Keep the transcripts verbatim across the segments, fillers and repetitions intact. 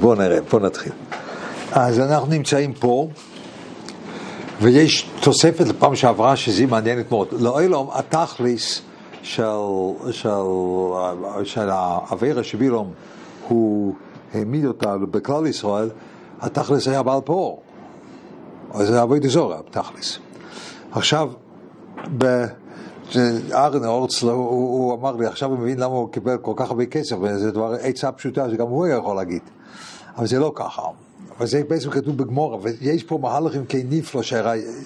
בואו נראה, בואו נתחיל. אז אנחנו נמצאים פה, ויש תוספת לפעם שעברה שזה מעניינת מאוד. לאילום, התכליס של, של, של העבירה שבילום, הוא העמיד אותה בכלל ישראל, התכליס היה בעל פאור. אז זה עבודת זורה, התכליס. עכשיו, ב... ארן אורץ, הוא אמר לי, עכשיו הוא מבין למה הוא קיבל כל כך הרבה כסף, וזה דבר עצה פשוטה שגם הוא יכול להגיד, אבל זה לא ככה, אבל זה בעצם כתוב בגמורה, ויש פה מהלכים כניפלו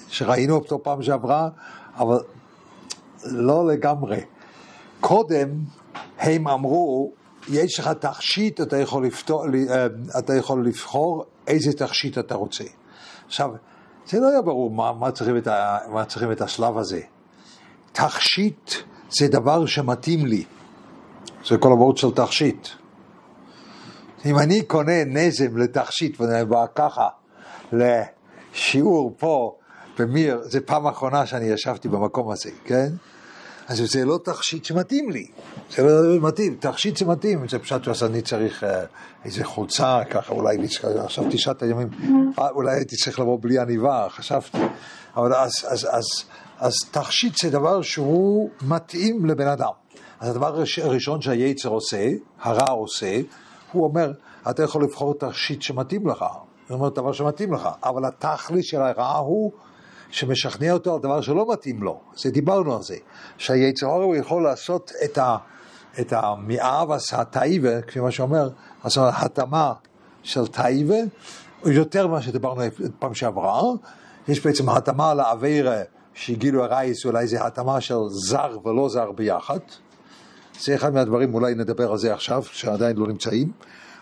שראינו אותו פעם שעברה, אבל לא לגמרי. קודם הם אמרו, יש לך תכשיט, אתה יכול, לפתור, אתה יכול לבחור איזה תכשיט אתה רוצה. עכשיו, זה לא היה ברור מה, מה, צריכים, את ה, מה צריכים את השלב הזה. תכשיט זה דבר שמתאים לי, זה כל המהות של תכשיט. אם אני קונה נזם לתכשיט ואני בא ככה לשיעור פה במיר, זה פעם האחרונה שאני ישבתי במקום הזה, כן? אז זה לא תכשיט שמתאים לי, זה לא מתאים, תכשיט זה מתאים, זה פשוט שאני צריך איזה חולצה ככה, אולי עכשיו תשעת הימים, אולי הייתי צריך לבוא בלי עניבה, חשבתי, אבל אז, אז, אז אז תכשיט זה דבר שהוא מתאים לבן אדם. אז הדבר הראשון שהיצר עושה, הרע עושה, הוא אומר, אתה יכול לבחור תכשיט שמתאים לך. הוא אומר, דבר שמתאים לך. אבל התכלית של הרע הוא שמשכנע אותו על דבר שלא מתאים לו. זה דיברנו על זה. שהיצר הוא יכול לעשות את, ה, את המאב, אז התאיבה, כפי מה שאומר, אז ההתאמה של תאיבה, יותר מה שדיברנו פעם שעברה, יש בעצם התאמה לעבירה, שגילו הרייס, אולי זה התאמה של זר ולא זר ביחד. זה אחד מהדברים, אולי נדבר על זה עכשיו, שעדיין לא נמצאים.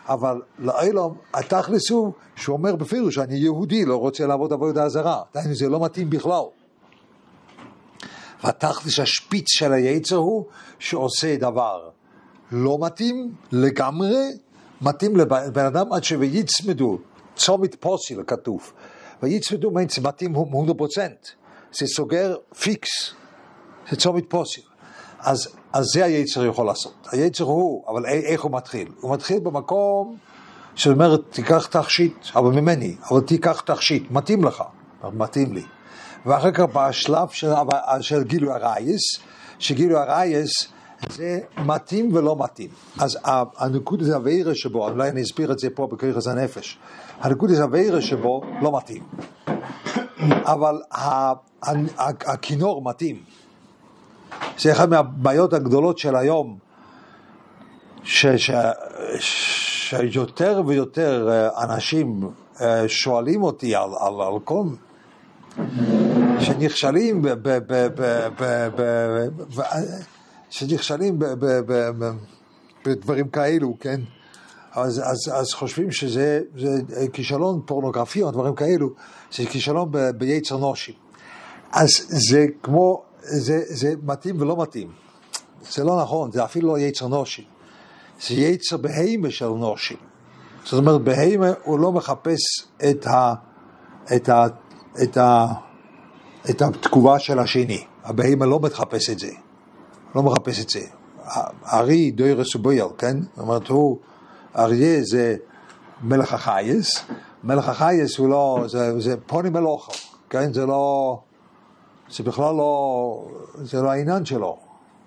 אבל לאילום, התכלס הוא שאומר בפירוש, אני יהודי, לא רוצה לעבוד עבודה זרה. דיינו, זה לא מתאים בכלל. והתכלס השפיץ של היצר הוא שעושה דבר לא מתאים, לגמרי מתאים לבן אדם, עד שביצמדו, צומת פוסיל כתוב, ויצמדו מתאים הוא מאה אחוז. זה סוגר פיקס, זה צומת פוסיל. אז, אז זה היצר יכול לעשות. היצר הוא, אבל איך הוא מתחיל? הוא מתחיל במקום שאומר, תיקח תכשיט, אבל ממני, אבל תיקח תכשיט, מתאים לך, מתאים לי. ואחר כך בשלב של, של גילו הרייס, שגילו הרייס זה מתאים ולא מתאים. אז הנקודת הווירה שבו, אולי אני אסביר את זה פה בקריחס הנפש, הנקודת הווירה שבו לא מתאים. אבל הכינור מתאים. זה אחד מהבעיות הגדולות של היום, שיותר ויותר אנשים שואלים אותי על אלכוהול, שנכשלים שנכשלים בדברים כאלו, כן? אז, אז, אז חושבים שזה כישלון פורנוגרפי או דברים כאלו, זה כישלון ב, ביצר נושי. אז זה כמו, זה, זה מתאים ולא מתאים. זה לא נכון, זה אפילו לא יצר נושי. זה יצר בהימה של נושי. זאת אומרת, בהימה הוא לא מחפש את, ה, את, ה, את, ה, את התגובה של השני. הבהימה לא מחפש את זה. לא מחפש את זה. הרי דוי רסובויל, כן? זאת אומרת, הוא... אריה זה מלך החייס, מלך החייס הוא לא, זה, זה פוני מלוכה, כן? זה לא, זה בכלל לא, זה לא העניין שלו,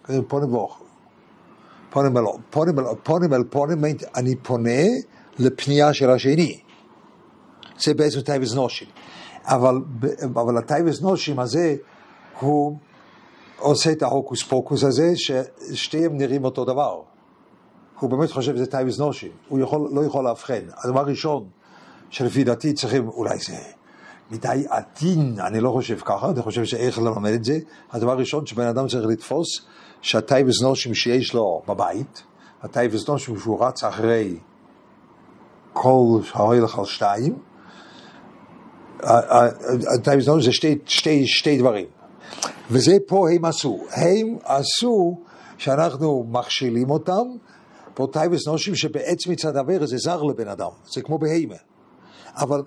כן? פוני מלוכה, פוני מלוכה, פוני מלוכה, פוני מלוכה, פוני מלוכה, אני פונה לפנייה של השני, זה בעצם טייבס נושים, אבל, אבל הטייבס נושים הזה, הוא עושה את ההוקוס פוקוס הזה, ששתיהם נראים אותו דבר, הוא באמת חושב שזה טייבס נושי, הוא יכול, לא יכול להבחן. הדבר הראשון שלפי דעתי צריכים, אולי זה מדי עדין, אני לא חושב ככה, אני חושב שאיך ללמד את זה. הדבר הראשון שבן אדם צריך לתפוס, שהטייבס נושי שיש לו בבית, הטייבס נושי שהוא רץ אחרי כל ההולך על שתיים, הטייבס נושי זה שתי, שתי, שתי דברים. וזה פה הם עשו. הם עשו שאנחנו מכשילים אותם, פה טייבס נושים שבעץ מצד עבר זה זר לבן אדם, זה כמו בהימה. אבל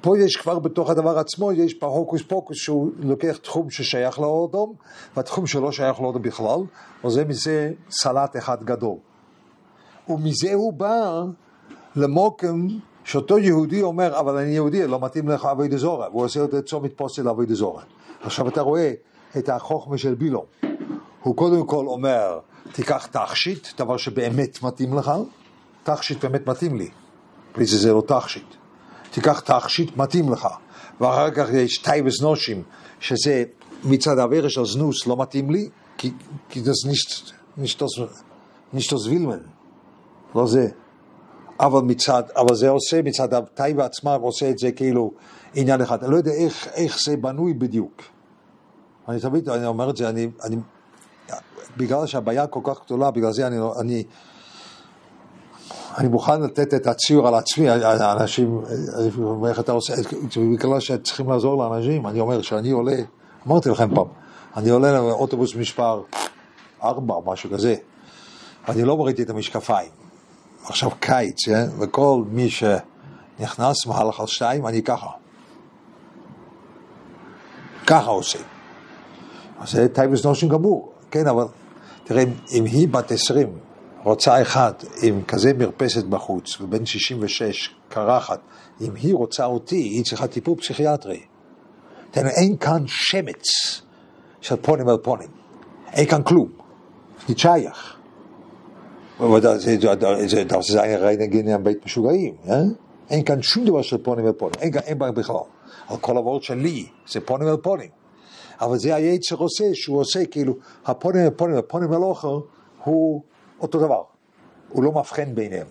פה יש כבר בתוך הדבר עצמו, יש פה הוקוס פוקוס שהוא לוקח תחום ששייך לאודום, והתחום שלא שייך לאודום בכלל, וזה מזה סלט אחד גדול. ומזה הוא בא למוקם שאותו יהודי אומר, אבל אני יהודי, לא מתאים לך עבודת זרה, והוא עושה את צומת פה של עבודת זרה. עכשיו אתה רואה את החוכמה של בילום. הוא קודם כל אומר, תיקח תכשיט, דבר שבאמת מתאים לך, תכשיט באמת מתאים לי, בלי זה זה לא תכשיט. תיקח תכשיט מתאים לך, ואחר כך יש טייבס נושים, שזה מצד העבר של זנוס לא מתאים לי, כי, כי זה נשתוס וילמן, לא זה. אבל, מצד, אבל זה עושה, מצד הטייבה עצמה עושה את זה כאילו עניין אחד. אני לא יודע איך, איך זה בנוי בדיוק. אני תמיד, אני אומר את זה, אני, אני, בגלל שהבעיה כל כך גדולה, בגלל זה אני, אני, אני מוכן לתת את הציור על עצמי, האנשים, איך אתה עושה, בגלל שצריכים לעזור לאנשים, אני אומר שאני עולה, אמרתי לכם פעם, אני עולה לאוטובוס משפר ארבע, משהו כזה, אני לא מוריתי את המשקפיים, עכשיו קיץ, וכל מי שנכנס מהלך על שתיים, אני ככה, ככה עושה, אז זה טייבס נושן גמור, כן, אבל תראה, אם היא בת עשרים, רוצה אחת עם כזה מרפסת בחוץ, ובין שישים ושש קרחת, אם היא רוצה אותי, היא צריכה טיפול פסיכיאטרי. תראה, אין כאן שמץ של פונים על פונים. אין כאן כלום. נצייך. זה הרי נגיד בית משוגעים. אין כאן שום דבר של פונים על פונים. אין כאן בכלל. על כל עבורת שלי, זה פונים על פונים. אבל זה היצר עושה, שהוא עושה כאילו, הפונים על פונים, הפונים על אוכל, הוא אותו דבר, הוא לא מבחן ביניהם,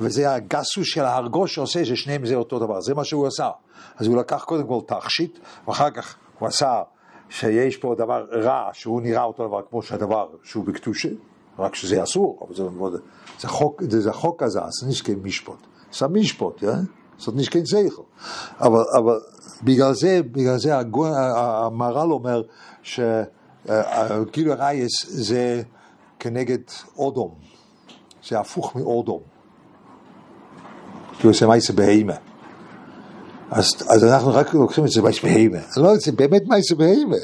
וזה הגסוס של ההרגוש שעושה ששניהם זה אותו דבר, זה מה שהוא עשה. אז הוא לקח קודם כל תכשיט, ואחר כך הוא עשה שיש פה דבר רע שהוא נראה אותו דבר כמו שהדבר שהוא בקטושה, רק שזה אסור, אבל זה, זה חוק, זה חוק הזה, אז נשכן משפוט, זה משפוט, זאת נשכן זכר, אבל, אבל בגלל זה, בגלל זה המרל אומר שגיל הרייס זה כנגד אודום, זה הפוך מאודום, כי הוא עושה מייס בהימה. אז, אז אנחנו רק לוקחים את זה מייס בהימה. לא, זה באמת מייס בהימה.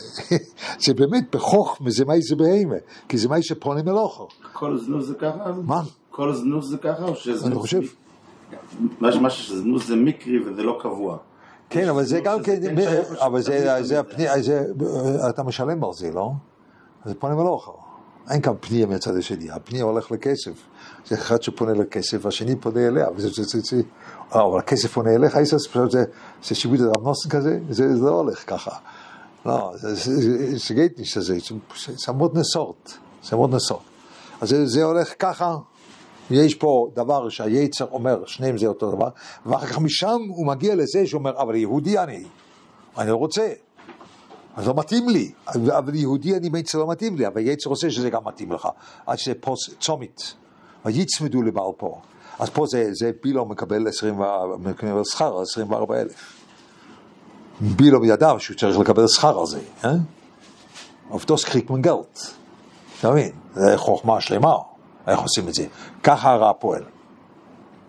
זה באמת בחוכמה זה מייס בהימה, כי זה מייס שפונים אל אוכל. כל זנוס זה ככה? מה? כל זנוס זה ככה? או שזה אני חושב. מה שזנוס זה מיקרי וזה לא קבוע. כן, אבל זה גם כן, אבל זה הפני, אתה משלם על זה, לא? זה פונים אל אוכל. אין כאן פניה מהצד השני, הפניה הולך לכסף, זה אחד שפונה לכסף, השני פונה אליה, אבל הכסף פונה אליך, זה שיבוד הרב נוסן כזה, זה לא הולך ככה, לא, זה גייטניש הזה, זה מאוד נסות, זה מאוד נסות, אז זה הולך ככה, יש פה דבר שהייצר אומר, שניהם זה אותו דבר, ואחר כך משם הוא מגיע לזה שאומר, אבל יהודי אני, אני רוצה, אז לא מתאים לי, אבל יהודי אני מייצר לא מתאים לי, אבל יצר עושה שזה גם מתאים לך, עד שזה פה צומית, ויצמדו לבעל פה, אז פה זה, זה בילום מקבל שכר עשרים וארבעה אלף, בילום ידע שהוא צריך לקבל שכר הזה, עובדוס קריק מנגלט, אתה מבין? זה חוכמה שלמה, איך עושים את זה, ככה הרע פועל,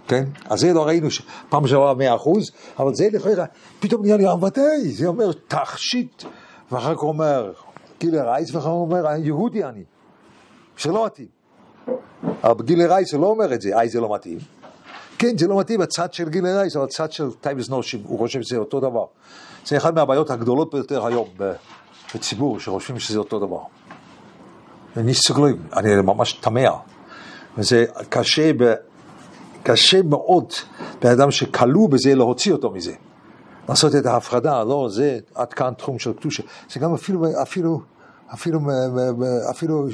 כן? אז זה לא ראינו פעם שעברה מאה אחוז, אבל זה לכאורה, פתאום נהיה לי עבדי, זה אומר תכשיט, ואחר כך אומר, גיל הרייס, ואחר כך אומר, יהודי אני, שלא מתאים. אבל גיל הרייס לא אומר את זה, אי זה לא מתאים. כן, זה לא מתאים, הצד של גיל הרייס, אבל הצד של טייבס נושים, הוא חושב שזה אותו דבר. זה אחד מהבעיות הגדולות ביותר היום בציבור, שחושבים שזה אותו דבר. ניסוגלים, אני ממש תמה. וזה קשה, קשה מאוד, באדם שקלו בזה להוציא אותו מזה. לעשות את ההפרדה, לא, זה עד כאן תחום של קטושה. זה גם אפילו, אפילו, אפילו, אפילו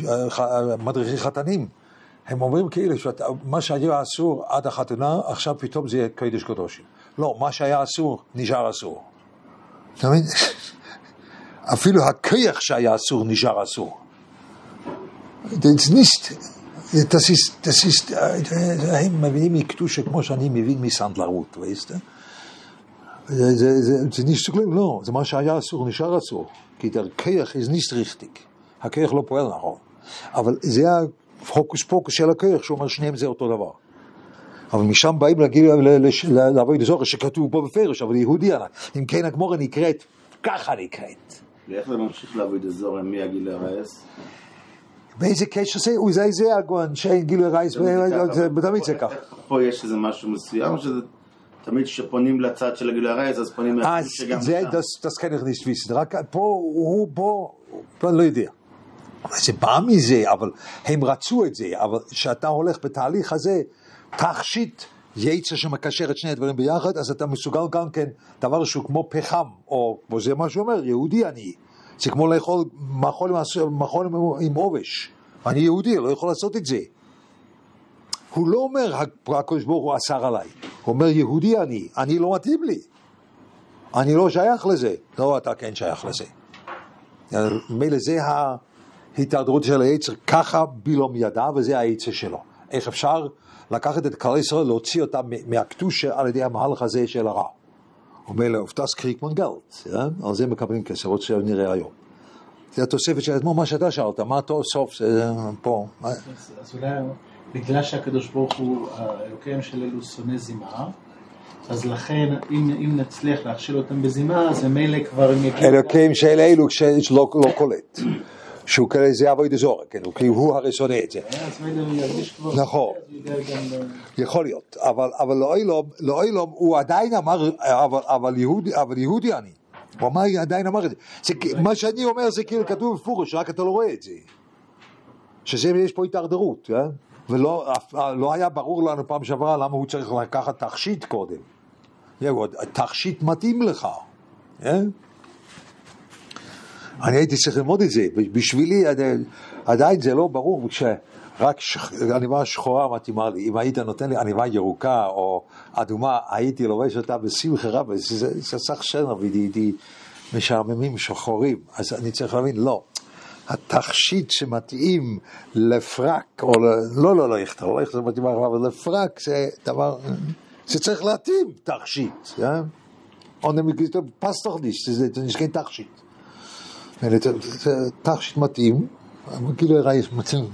מדריכי חתנים. הם אומרים כאילו, מה שהיה אסור עד החתונה, עכשיו פתאום זה יהיה קודש קודשים. לא, מה שהיה אסור, נשאר אסור. אתה מבין? אפילו הכיח שהיה אסור, נשאר אסור. זה ניסט. Das ist, das ist, הם מבינים מקטושה כמו שאני מבין מסנדלרות, ואיסטה? זה, זה, זה, זה ניסטוגלים, לא, זה מה שהיה אסור, נשאר אסור, כי את הכיח זה ניסט ריכטיק, הכיח לא פועל נכון, אבל זה הפוקוס פוקוס של הכיח, שאומר שניהם זה אותו דבר, אבל משם באים להגיד לעבוד זוכר שכתוב פה בפרש, אבל יהודי ענק, אם כן הגמורה נקראת, ככה נקראת. ואיך זה ממשיך לעבוד זוכר, מי הגיל הרעס? באיזה קשר זה, ואיזה זה ארגון, שאין גילוי רייס, תמיד זה כך. פה יש איזה משהו מסוים, תמיד שפונים לצד של גילוי רייס, אז פונים לצד שגם... אז זה דסקן הכניס ויסד, רק פה, הוא פה, אני לא יודע. זה בא מזה, אבל הם רצו את זה, אבל כשאתה הולך בתהליך הזה, תכשיט יצא שמקשר את שני הדברים ביחד, אז אתה מסוגל גם כן דבר שהוא כמו פחם, או כמו זה מה שאומר, יהודי אני. זה כמו לאכול מחול עם עובש. אני יהודי, לא יכול לעשות את זה. הוא לא אומר, הקדוש ברוך הוא אסר עליי. הוא אומר, יהודי אני, אני לא מתאים לי. אני לא שייך לזה. לא, אתה כן שייך לזה. מילא זה ההתהדרות של היצר, ככה בלום ידע, וזה היצר שלו. איך אפשר לקחת את כלל ישראל, להוציא אותה מהקדוש על ידי המהלך הזה של הרע? הוא אומר לו, אופתס קריק מונגלט, על זה מקבלים כסף, עוד שנראה היום. זה התוספת של אתמול, מה שאתה שאלת, מה אתה סוף פה? אז אולי, בגלל שהקדוש ברוך הוא, הלוקחים של אלו שונא זימה, אז לכן, אם נצליח להכשיל אותם בזימה, זה מילא כבר... הלוקחים של אלו שלא קולט. שהוא כזה זה עבוד זורק, כי הוא הרי שונא את זה. נכון. יכול להיות, אבל לא אילום, הוא עדיין אמר, אבל יהודי אני. הוא עדיין אמר את זה. מה שאני אומר זה כאילו כתוב בפורש, רק אתה לא רואה את זה. שזה יש פה התערדרות, ולא היה ברור לנו פעם שעברה למה הוא צריך לקחת תכשיט קודם. תכשיט מתאים לך. כן? אני הייתי צריך ללמוד את זה, בשבילי עדיין זה לא ברור, רק עניבה שחורה מתאימה לי, אם היית נותן לי עניבה ירוקה או אדומה, הייתי לובש אותה בשמחה רבה, זה סך שנה וידידי משעממים שחורים, אז אני צריך להבין, לא, התכשיט שמתאים לפרק, או לא, לא, לא יכתר, לא יכתר מתאימה רבה, אבל לפרק זה דבר, זה צריך להתאים תכשיט, או נמקליטו פסטורניש, זה נשכן תכשיט. Tachschit Matim, Gilreis Matim,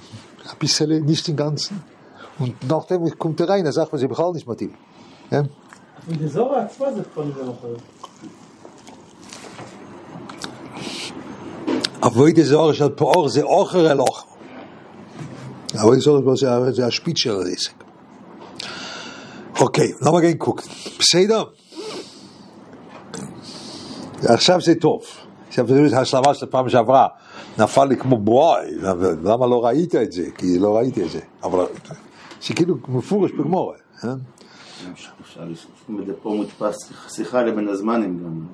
Apiselle nicht den ganzen. Und nachdem kommt er rein, er sagt, was ich behalte nicht Matim. Ja? Und der Sora zwei sind von der Woche. Aber der Sora ist halt Poor, der Ochre Loch. Aber der Sora ist ja der Spitzer ist. Okay, lass mal gehen gucken. Pseider. Ja, schafft sie tof. השלמה של פעם שעברה נפל לי כמו בועי, למה לא ראית את זה? כי לא ראיתי את זה, אבל שכאילו מפורש בגמורה. פה מודפס שיחה לבין הזמנים גם.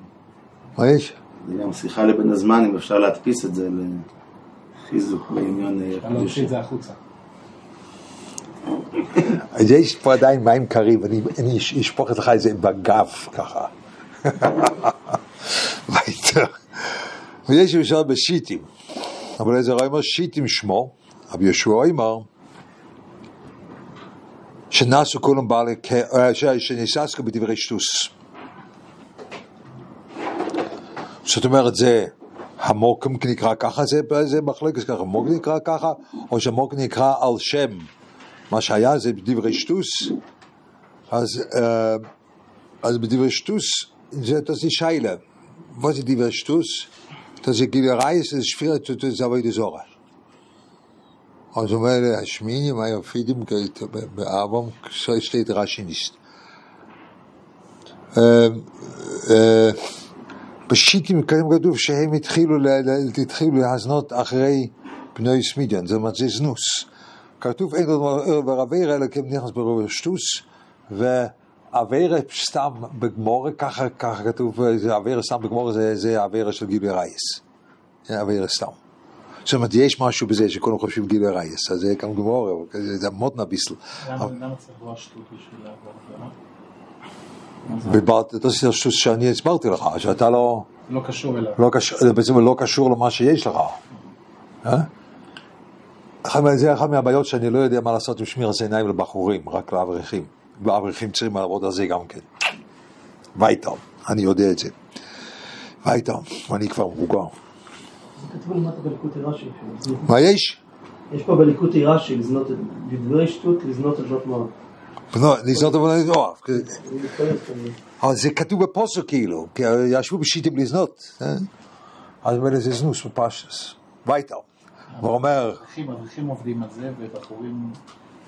מה יש? זה גם שיחה לבין הזמנים, אפשר להדפיס את זה לחיזוק בעניין הקדושה. זה החוצה. יש פה עדיין מים קרים, אני אשפוך לך את זה בגב ככה. ביתר. ויש למשל בשיטים, אבל איזה רעימר שיטים שמו, אבל ישוע אמר, שנעשו כולם בעלי, שנעשו בדברי שטוס. זאת אומרת, זה המוקם נקרא ככה, זה מחלקס ככה, המוקם נקרא ככה, או שהמוקם נקרא על שם. מה שהיה זה בדברי שטוס, אז בדברי שטוס, זה תעשי שיילה. מה זה דברי שטוס? dass ich die Reise des Schwert zu der Arbeit des Ora. Also meine Schmini, meine Fidim geht bei Abom, so steht Raschinist. Ähm äh beschitim keinem gaduf שהם התחילו להתחילו להזנות אחרי בני סמידן, זה מצזנוס. כתוב אין ברביר אלא כמניחס ברוב שטוס ו עבירה סתם בגמורה, ככה כתוב, עבירה סתם בגמורה זה עבירה של גילוי רייס. עבירה סתם. זאת אומרת, יש משהו בזה שכולם חושבים גילוי רייס, אז זה כאן גמורה, זה מותנה ביסל. למה צריך להשתות בשביל העברה? אתה עושה שטות שאני הסברתי לך, שאתה לא... לא קשור אליו. בעצם לא קשור למה שיש לך. זה אחד מהבעיות שאני לא יודע מה לעשות עם שמיר עיניים לבחורים, רק לאברכים. והאברכים צריכים לעבוד על זה גם כן. ואיתם, אני יודע את זה. ואיתם, ואני כבר מבוגר. זה כתבו למטה בליקוטי רש"י. מה יש? יש פה בליקוטי רש"י, לדברי שטות, לזנות על זאת מואב. לזנות על זאת מואב. אבל זה כתוב בפוסוק כאילו, כי ישבו בשיטים לזנות. אז מלא זה זנוס בפשטס. ואיתם. ואומר, אברכים עובדים על זה ובחורים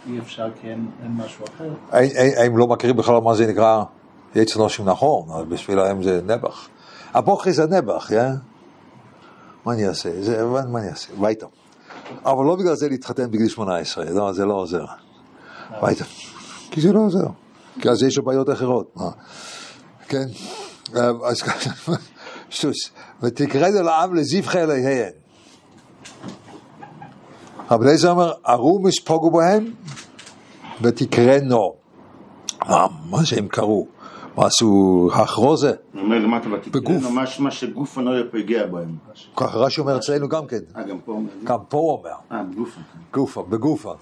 אי אפשר, כי אין משהו אחר. הם לא מכירים בכלל מה זה נקרא יצר נושים נכון, אבל בשבילהם זה נבח. הפוכי זה נבח, מה אני אעשה? מה אני אעשה? ביתה. אבל לא בגלל זה להתחתן בגיל שמונה עשרה, לא, זה לא עוזר. ביתה. כי זה לא עוזר. כי אז יש בעיות אחרות. כן? אז ככה, שוש. ותקראנו לעם לזבחי אליהן. אבל איזה אומר, ערו משפוגו בהם, ותקראנו. מה שהם קראו? מה עשו החרוזה? אומר, מה אתה ותקראנו? ממש מה שגוף הנוער פגיע בהם. כך רש"י אומר אצלנו גם כן. גם פה אומר. גם פה אומר. אה, בגופה. גופה, בגופה.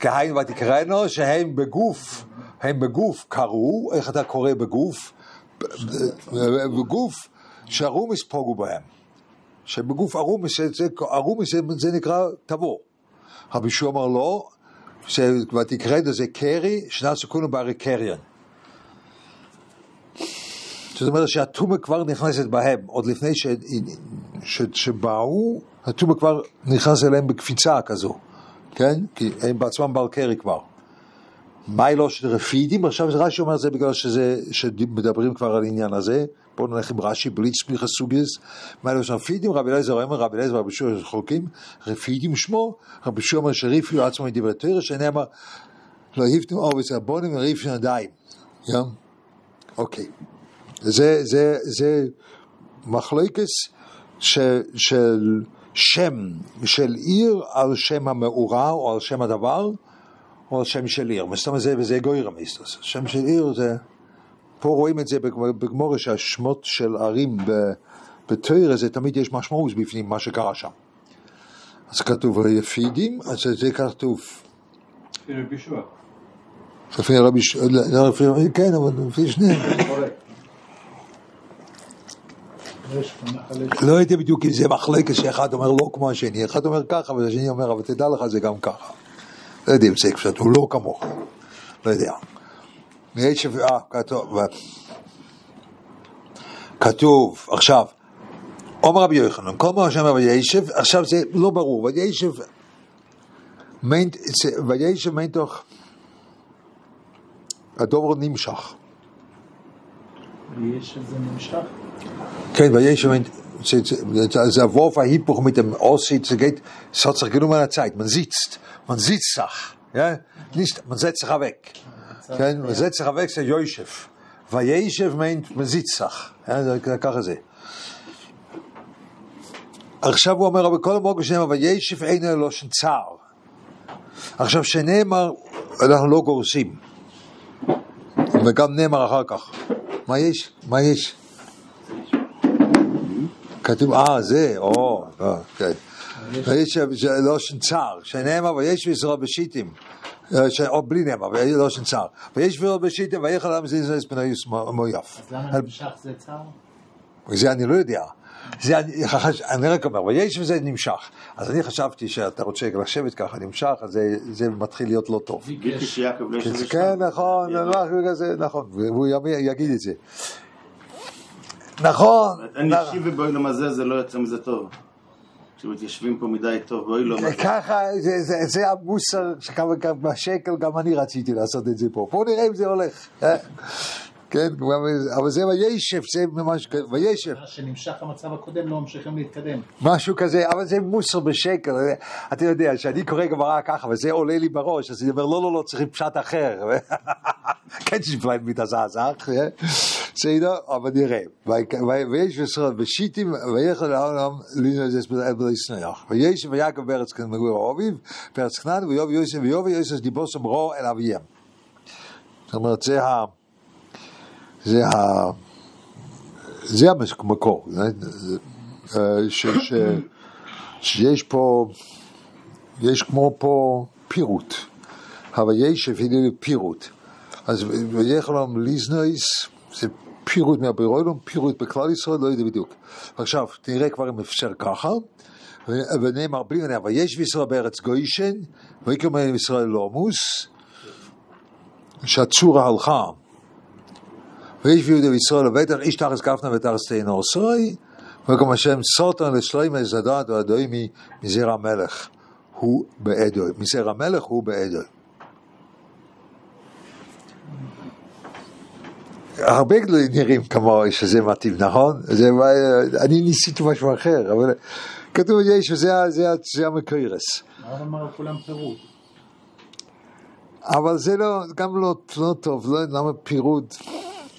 כהיינו ותקראנו שהם בגוף, הם בגוף קראו, איך אתה קורא בגוף? בגוף שערו משפוגו בהם. שבגוף ערום, זה נקרא תבור. רבי יהושע אמר לו, ותקראנו זה קרי, שנת סוכנו בערי קריין. זאת אומרת שהתומה כבר נכנסת בהם, עוד לפני שבאו, התומה כבר נכנס אליהם בקפיצה כזו, כן? כי הם בעצמם בעל קרי כבר. מה היא לא שרפידים? עכשיו רש"י אומר זה בגלל שמדברים כבר על העניין הזה, בואו נלך עם רש"י בלי צמיח הסוגיז. מה היא לא שרפידים? רבי אליעזר אומר, רבי אליעזר ורבי יהושע חולקים, רפידים שמו, רבי יהושע אומר שריפי הוא עצמו מדברי תורה, שנאמר לא היפתם עובץ הבונים וריפי נדיים. אוקיי. זה, זה, זה מחלוקת של שם, של עיר על שם המאורה או על שם הדבר, או שם של עיר, מסתם זה וזה גויר המסתוס, שם של עיר זה, פה רואים את זה בגמורה שהשמות של ערים בתוירה זה תמיד יש משמעות בפנים מה שקרה שם, אז כתוב רפידים, אז זה כתוב לפי רבי יהושע, לפי רבי יהושע, כן, אבל לפי שניהם לא הייתי בדיוק כי זה מחלקת שאחד אומר לא כמו השני, אחד אומר ככה והשני אומר אבל תדע לך זה גם ככה, לא יודע אם זה קצת, הוא לא כמוך, לא יודע. כתוב, עכשיו, אומר רבי יוחנן, כל מה שאומר וישב, עכשיו זה לא ברור, וישב, וישב מתוך, הדובר נמשך. וישב זה נמשך? כן, וישב מתוך, der Wurf war Hippbuch mit dem Aussitz, es hat sich genommen an Zeit, man sitzt, man sitzt sich, ja? Nicht, man setzt sich weg, ja? Man setzt sich weg, sagt Joshef, weil Joshef meint, man sitzt sich, ja, ככה זה. עכשיו הוא אומר, אבל כל המוגע שנאמר, וישב אין אלו שנצר, עכשיו שנאמר, אנחנו לא גורסים, וגם נאמר אחר כך, מה יש? מה יש? כתוב, אה, זה, או, כן. ויש לא שנצר, שנאמר, ויש וישראל בשיטים, או בלי נאמר, לא שנצר. ויש וישראל בשיטים, ויכל עם זה ישראל בנאיוס מויף. אז למה נמשך זה צר? זה אני לא יודע. אני רק אומר, ויש וזה נמשך. אז אני חשבתי שאתה רוצה לשבת ככה, נמשך, אז זה מתחיל להיות לא טוב. כן, נכון, נכון, והוא יגיד את זה. נכון. אני אישי ובואי לא מזה, זה לא יוצא מזה טוב. כשמתיישבים פה מדי טוב, בואי לא מזה. ככה, זה המוסר שבשקל, גם אני רציתי לעשות את זה פה. פה נראה אם זה הולך. כן, אבל זה וישב, זה ממש וישב. שנמשך המצב הקודם, לא ממשיכים להתקדם. משהו כזה, אבל זה מוסר בשקל. אתה יודע, שאני קורא גמרא ככה, וזה עולה לי בראש, אז אני אומר, לא, לא, לא, צריכים פשט אחר. כן, שפליים מתעזעזח, אבל נראה. ויש ושרד בשיטים, ויחד לעולם, לינו איזה ספדאבל ישנח. ויש ויעקב בארץ כנגוי אוביב, בארץ כנען, ויוב יוסף, ויוב יוסף דיבוס אמרו אל אביהם. זאת אומרת, זה ה... זה ה... זה המקור. שיש פה... יש כמו פה פירוט. אבל יש אפילו פירוט. אז ויכלם ליזנויס, זה פירוט מהבירוילום, פירוט בכלל ישראל, לא יודע בדיוק. עכשיו, תראה כבר אם אפשר ככה, ונאמר בלי ונאמר, ויש בישראל בארץ גוישן, ויקרם אליהם ישראל לאומוס, שהצורה הלכה, ויש ביהודה בישראל לבטח, איש תחס כפנה ותחס תהינו עשרי, Welcome Hashem, Sotan Leshloim Ezadat Vadoimi Mizera Melech Hu Be'edoy. Mizera Melech Hu Be'edoy. הרבה גדולים נראים כמוהו שזה מתאים, נכון? זה, אני ניסיתי משהו אחר, אבל כתוב שזה המקוירס. אבל אמר כולם פירוד. אבל זה לא, גם לא, לא טוב, לא, למה פירוד?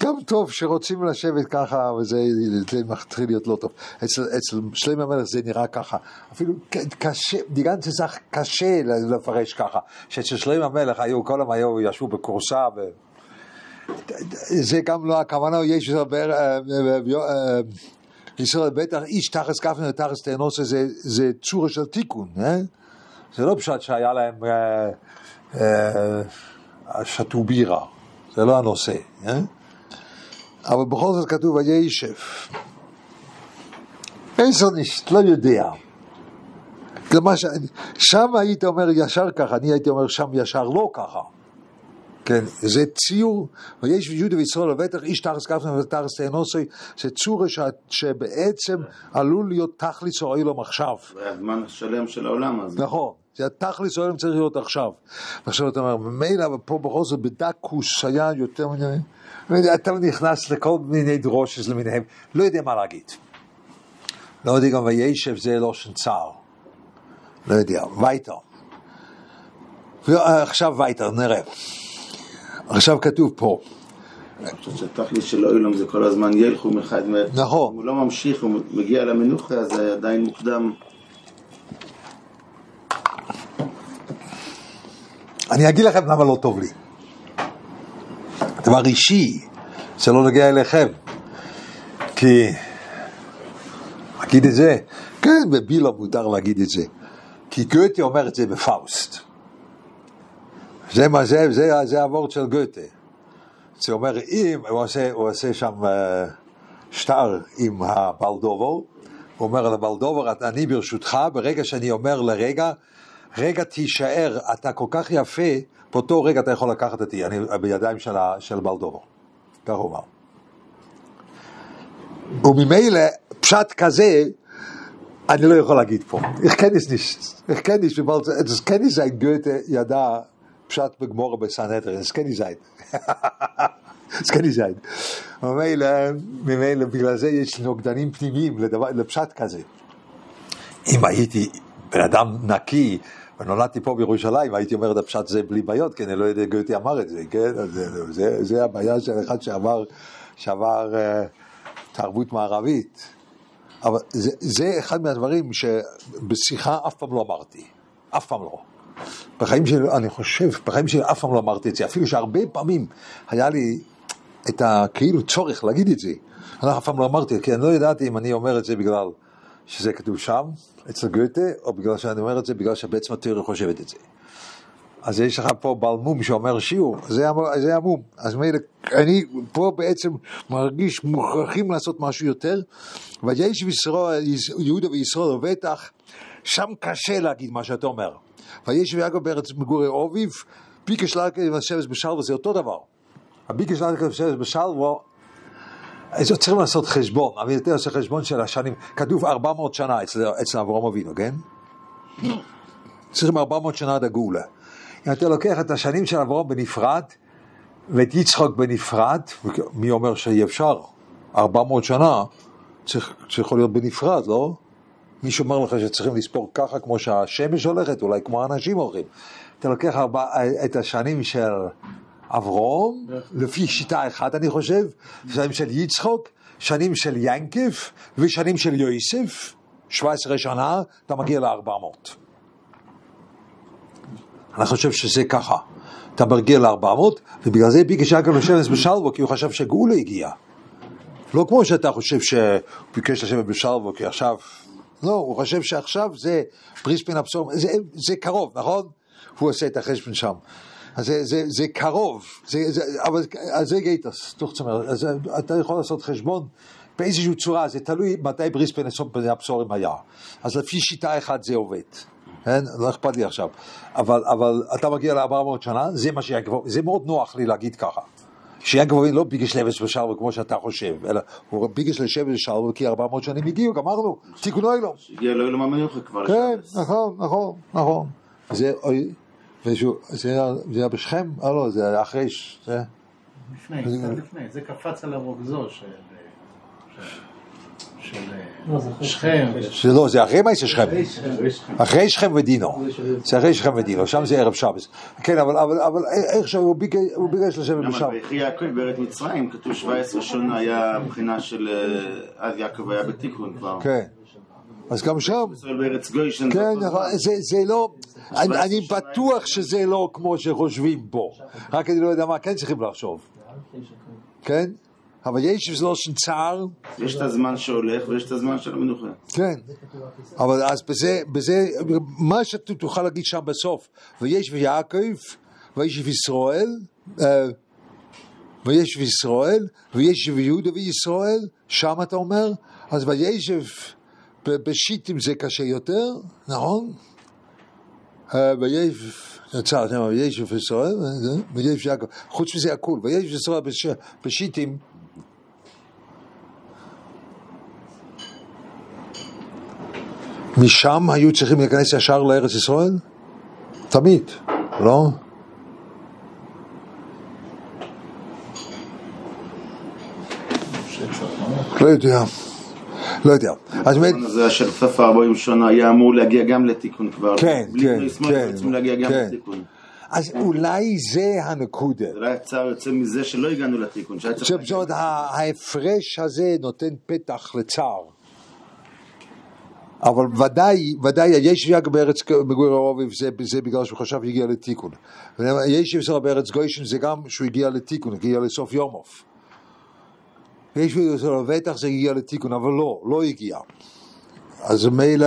גם טוב שרוצים לשבת ככה, וזה זה מתחיל להיות לא טוב. אצל, אצל שלמה המלך זה נראה ככה. אפילו קשה, דיגן צזח קשה לפרש ככה. שאצל שלמה המלך היו, כל הם היו ישבו בקורסה ו... זה גם לא הכוונה, יש ישראל בטח איש תחס כפנו ותחס תאנוס, זה צורה של תיקון, זה לא פשוט שהיה להם שתו בירה, זה לא הנושא, אבל בכל זאת כתוב היה יישב איזו נשת, לא יודע, כלומר שם היית אומר ישר ככה, אני הייתי אומר שם ישר לא ככה. כן, זה ציור, ויש יהודה וישראל לבטח, איש תחס כפנו ותחס תאנוסי, זה צורה שבעצם עלול להיות תכליס או אילום עכשיו. זה הזמן השלם של העולם הזה. נכון, זה התכליס או אילום צריך להיות עכשיו. עכשיו אתה אומר, מילא פה בכל זאת בדקוס היה יותר מיני, אתה נכנס לכל מיני דרושס למיניהם, לא יודע מה להגיד. לא יודע גם וישב זה לא שנצר. לא יודע, וייטר. עכשיו וייטר, נראה. עכשיו כתוב פה. אני חושב שהתכלית של אילום זה כל הזמן ילכו מחד. נכון. הוא לא ממשיך, הוא מגיע למנוחה, אז זה עדיין מוקדם. אני אגיד לכם למה לא טוב לי. דבר אישי, זה לא נגיע אליכם. כי, אגיד את זה, כן, בבילו מותר להגיד את זה. כי גוטה אומר את זה בפאוסט. זה מה זה, זה, זה הוורד של גוטה. זה אומר, אם הוא עושה, הוא עושה שם שטר עם הבלדובר, הוא אומר לבלדובר, אני ברשותך, ברגע שאני אומר לרגע, רגע תישאר, אתה כל כך יפה, באותו רגע אתה יכול לקחת אותי, אני בידיים של, של בלדובר. כך הוא אומר. וממילא, פשט כזה, אני לא יכול להגיד פה. איך כניס ניש, איך כניס, איך כניס את גוטה ידע, פשט בגמורה בסנהדרין, זקני זית. זקני זית. ממילא, ממילא, בגלל זה יש נוגדנים פנימיים לדבר, לפשט כזה. אם הייתי בן אדם נקי, ונולדתי פה בירושלים, הייתי אומר את הפשט זה בלי בעיות, כי אני לא יודע, גוטה אמר את זה, כן? זה, זה, זה הבעיה של אחד שעבר, שעבר תרבות מערבית. אבל זה, זה אחד מהדברים שבשיחה אף פעם לא אמרתי. אף פעם לא. בחיים שלי, אני חושב, בחיים שלי אף פעם לא אמרתי את זה, אפילו שהרבה פעמים היה לי את הכאילו צורך להגיד את זה, אני אף פעם לא אמרתי, כי אני לא ידעתי אם אני אומר את זה בגלל שזה כתוב שם, אצל גוטה, או בגלל שאני אומר את זה, בגלל שבעצם התיאוריה חושבת את זה. אז יש לך פה בעל מום שאומר שיעור, זה המום, אז מילא, אני פה בעצם מרגיש מוכרחים לעשות משהו יותר, ויש יהודה וישראל ובטח, שם קשה להגיד מה שאתה אומר. ויש ויעקב בארץ מגורי אוביב, ביקש שלאקי ושבס בשלווה, זה אותו דבר. הביקש שלאקי ושבס בשלווה, אז צריכים לעשות חשבון, אבל יותר עושה חשבון של השנים, כתוב ארבע מאות שנה אצל אברהם אבינו, כן? צריכים ארבע מאות שנה עד הגאולה. אם אתה לוקח את השנים של אברהם בנפרד, ואת יצחק בנפרד, מי אומר שאי אפשר? ארבע מאות שנה, צריך, צריך להיות בנפרד, לא? מישהו אומר לך שצריכים לספור ככה כמו שהשמש הולכת, אולי כמו האנשים הולכים. אתה לוקח הרבה, את השנים של אברום, לפי שיטה אחת אני חושב, שנים של יצחוק, שנים של ינקף, ושנים של יוסף, שבע עשרה שנה, אתה מגיע ל-ארבע מאות. אני חושב שזה ככה. אתה מגיע ל-ארבע מאות, ובגלל זה ביקש יעקב לשבת בשלווה, כי הוא חשב שגאולה הגיע. לא כמו שאתה חושב שביקש לשבת בשלווה, כי עכשיו... לא, הוא חושב שעכשיו זה פריס בין הפסום, זה, זה קרוב, נכון? הוא עושה את החשבון שם. אז זה, זה, זה קרוב, זה, זה, אבל, אז זה גייטס, תוכצמר, אז אתה יכול לעשות חשבון באיזושהי צורה, זה תלוי מתי פריס בין הפסורים היה. אז לפי שיטה אחת זה עובד. אין? לא אכפת לי עכשיו. אבל, אבל אתה מגיע לארבע מאות שנה, זה מה שיהיה, זה מאוד נוח לי להגיד ככה. שהגברים לא ביגש לב ושלווה כמו שאתה חושב, אלא הוא ביגש לשב ושלווה כי ארבע מאות שנים הגיעו, גמרנו, תיקנו אלו. הגיע אלו אלו מאמנים לך כבר. כן, נכון, נכון, נכון. זה היה בשכם? לא, זה היה אחרי... לפני, זה קפץ על הרוגזו של... שכם. לא, זה אחרי מה יש שכם? אחרי שכם ודינו. זה אחרי שכם ודינו, שם זה ערב שבס. כן, אבל איך שם הוא ביגש לשם ובשם? למה, ויחי יעקב בארץ מצרים, כתוב שבע עשרה שנה היה בחינה של... אז יעקב היה בתיקון כבר. כן. אז גם שם... כן, זה לא... אני בטוח שזה לא כמו שחושבים פה. רק אני לא יודע מה, כן צריכים לחשוב. כן? אבל יש שזה לא שנצר. יש את הזמן שהולך ויש את הזמן של המנוחה. כן. אבל אז בזה, בזה, מה שאתה תוכל להגיד שם בסוף, ויש ויעקב, ויש וישראל, ויש וישראל, ויש ויהודה וישראל, שם אתה אומר, אז ויש בשיטים זה קשה יותר, נכון? ויש... נצא, נאמר, ויש וישראל, ויש ויעקב. חוץ מזה הכול, ויש וישראל בשיטים, משם היו צריכים להיכנס ישר לארץ ישראל? תמיד, לא? לא יודע, לא יודע. זה אשר סוף ארבעים שנה היה אמור להגיע גם לתיקון כבר. כן, כן, כן. אז אולי זה הנקודה. זה רק צער יוצא מזה שלא הגענו לתיקון. שבשעות ההפרש הזה נותן פתח לצער. אבל ודאי, ודאי, יש יעקב בארץ מגוי רוביב, זה, זה בגלל שהוא חשב הגיע לתיקון. יש ישראל בארץ גוישן, זה גם שהוא הגיע לתיקון, הגיע לסוף יומוב. יש ישראל בטח זה הגיע לתיקון, אבל לא, לא הגיע. אז מילא,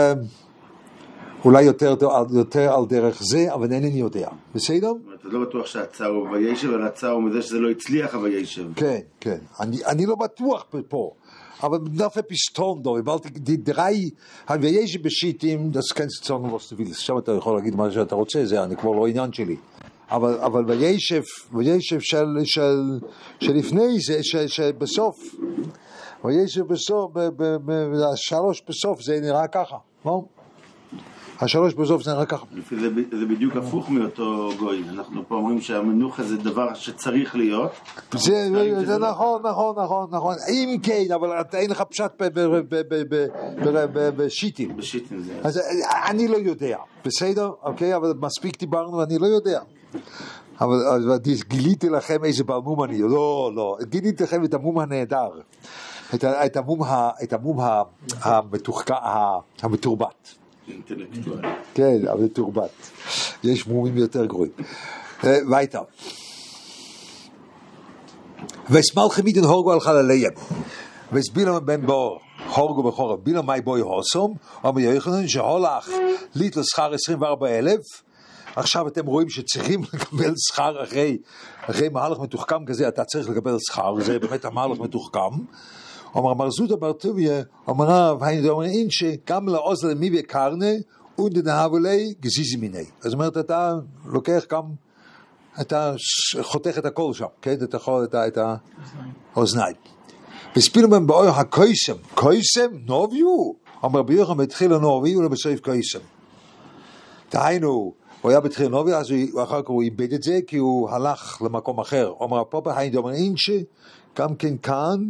אולי יותר, יותר על דרך זה, אבל אינני יודע. בסדר? אתה לא בטוח שהצער הוא וישב, אבל הצער הוא מזה שזה לא הצליח וישב. כן, כן. אני, אני לא בטוח פה. Aber darf ich bestehen, weil die drei haben wir jetzt beschieden, das kannst du sagen, was du willst. Schau mal, da kann ich mal sagen, da רוצה זה אני כבר לא עניין שלי. אבל אבל וישב וישב של של שלפני זה שבסוף וישב בסוף בשלוש בסוף זה נראה ככה. לא? השלוש בסוף זה נראה ככה. זה בדיוק הפוך מאותו גוי. אנחנו פה אומרים שהמנוחה זה דבר שצריך להיות. זה נכון, נכון, נכון, נכון. אם כן, אבל אין לך פשט בשיטים. בשיטים זה. אז אני לא יודע. בסדר? אוקיי? אבל מספיק דיברנו, אני לא יודע. אבל גיליתי לכם איזה בעמום אני. לא, לא. גיליתי לכם את המום הנהדר. את המום המתורבת. אינטלקטואל. כן, אבל זה תורבת. יש מומים יותר גרועים. ואיתה. וסמל חמידן הורגו על חלליהם. וסבילם בן בור, הורגו בחורב. בילם מי בוי הוסום. אמר יוחנן שהולך ליטל שכר עשרים וארבעה אלף. עכשיו אתם רואים שצריכים לקבל שכר אחרי, אחרי מהלך מתוחכם כזה, אתה צריך לקבל שכר. זה באמת המהלך מתוחכם. אמר מרזודה ברטוביה, אמרה, והיינו אומרים שגם לעוז למי וקרנה, ודנהבו לי גזיזי מיני. זאת אומרת, אתה לוקח גם, אתה חותך את הכל שם, כן? אתה יכול את האוזניים. וספילו בהם באויו הקויסם, קויסם נוביו. אמר ביוחם, התחיל הנוביו לבסוף קויסם. דהיינו, הוא היה בתחיל הנוביו, אז אחר כך הוא איבד את זה, כי הוא הלך למקום אחר. אמר הפופה, היינו אומרים שגם כן כאן,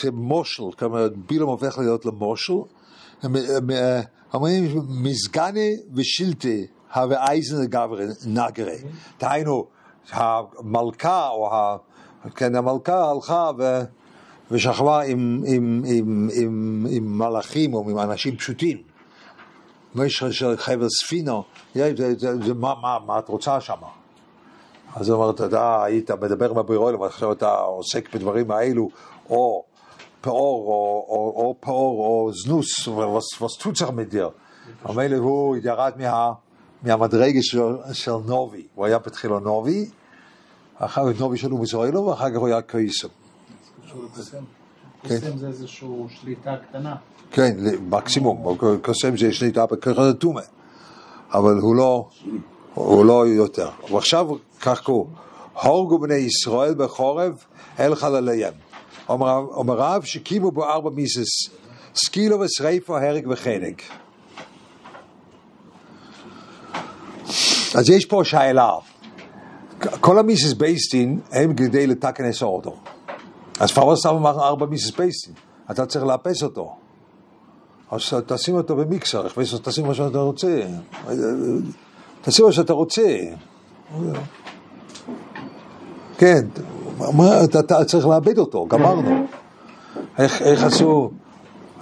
זה מושל, כלומר, בילם הופך להיות למושל, אומרים, מזגני ושילטי, הווה אייזן לגברי, נגרי. דהיינו, המלכה, או המלכה הלכה ושכבה עם מלאכים, או עם אנשים פשוטים. משל של חבר ספינו, מה את רוצה שם? אז הוא אומר, אתה היית מדבר בבירואל, ועכשיו אתה עוסק בדברים האלו, או... פאור או פאור או זנוס, מה אתה צריך מדיר? המלך הוא ירד מהמדרגה של נובי, הוא היה בתחילו נובי, אחר כך נובי שלו מזוהלו, ואחר כך הוא היה קויסם. קויסם זה איזושהי שליטה קטנה. כן, מקסימום, קויסם זה שליטה בקרחת התומה, אבל הוא לא יותר. ועכשיו כך קורא, Horgu b'nei Yisrael b'chorev el chalaleyem. Omarav shekimu bo arba mises. Skilo v'sreifa hereg v'chenig. אז יש פה שאלה. כל המיסס בייסטין הם כדי לתקנס אותו. אז פרוס סבא אמר ארבע מיסס בייסטין. אתה צריך לאפס אותו. אז תשים אותו במיקסר, תשים מה שאתה רוצה. תשים מה שאתה רוצה. כן, אתה צריך לאבד אותו, גמרנו. איך עשו,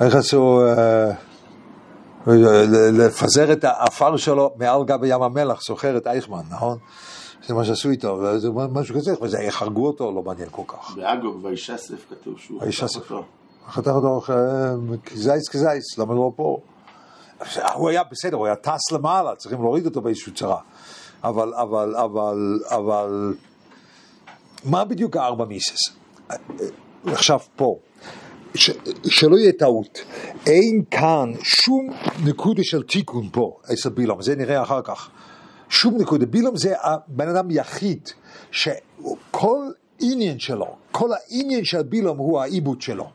איך עשו... לפזר את האפר שלו מעל גבי ים המלח, סוחר את אייכמן, נכון? זה מה שעשו איתו, זה משהו כזה, וזה חרגו אותו, לא מעניין כל כך. ואגב, וישסף כתוב שהוא חתך אותו. חתך אותו כזייס כזייס, למה לא פה? הוא היה בסדר, הוא היה טס למעלה, צריכים להוריד אותו באיזושהי צרה. אבל, אבל, אבל, אבל, מה בדיוק הארבע מיסס? עכשיו פה. ש... שלא יהיה טעות, אין כאן שום נקודה של תיקון פה אצל בילום, זה נראה אחר כך. שום נקודה, בילום זה הבן אדם יחיד שכל עניין שלו, כל העניין של בילום הוא העיבוד שלו.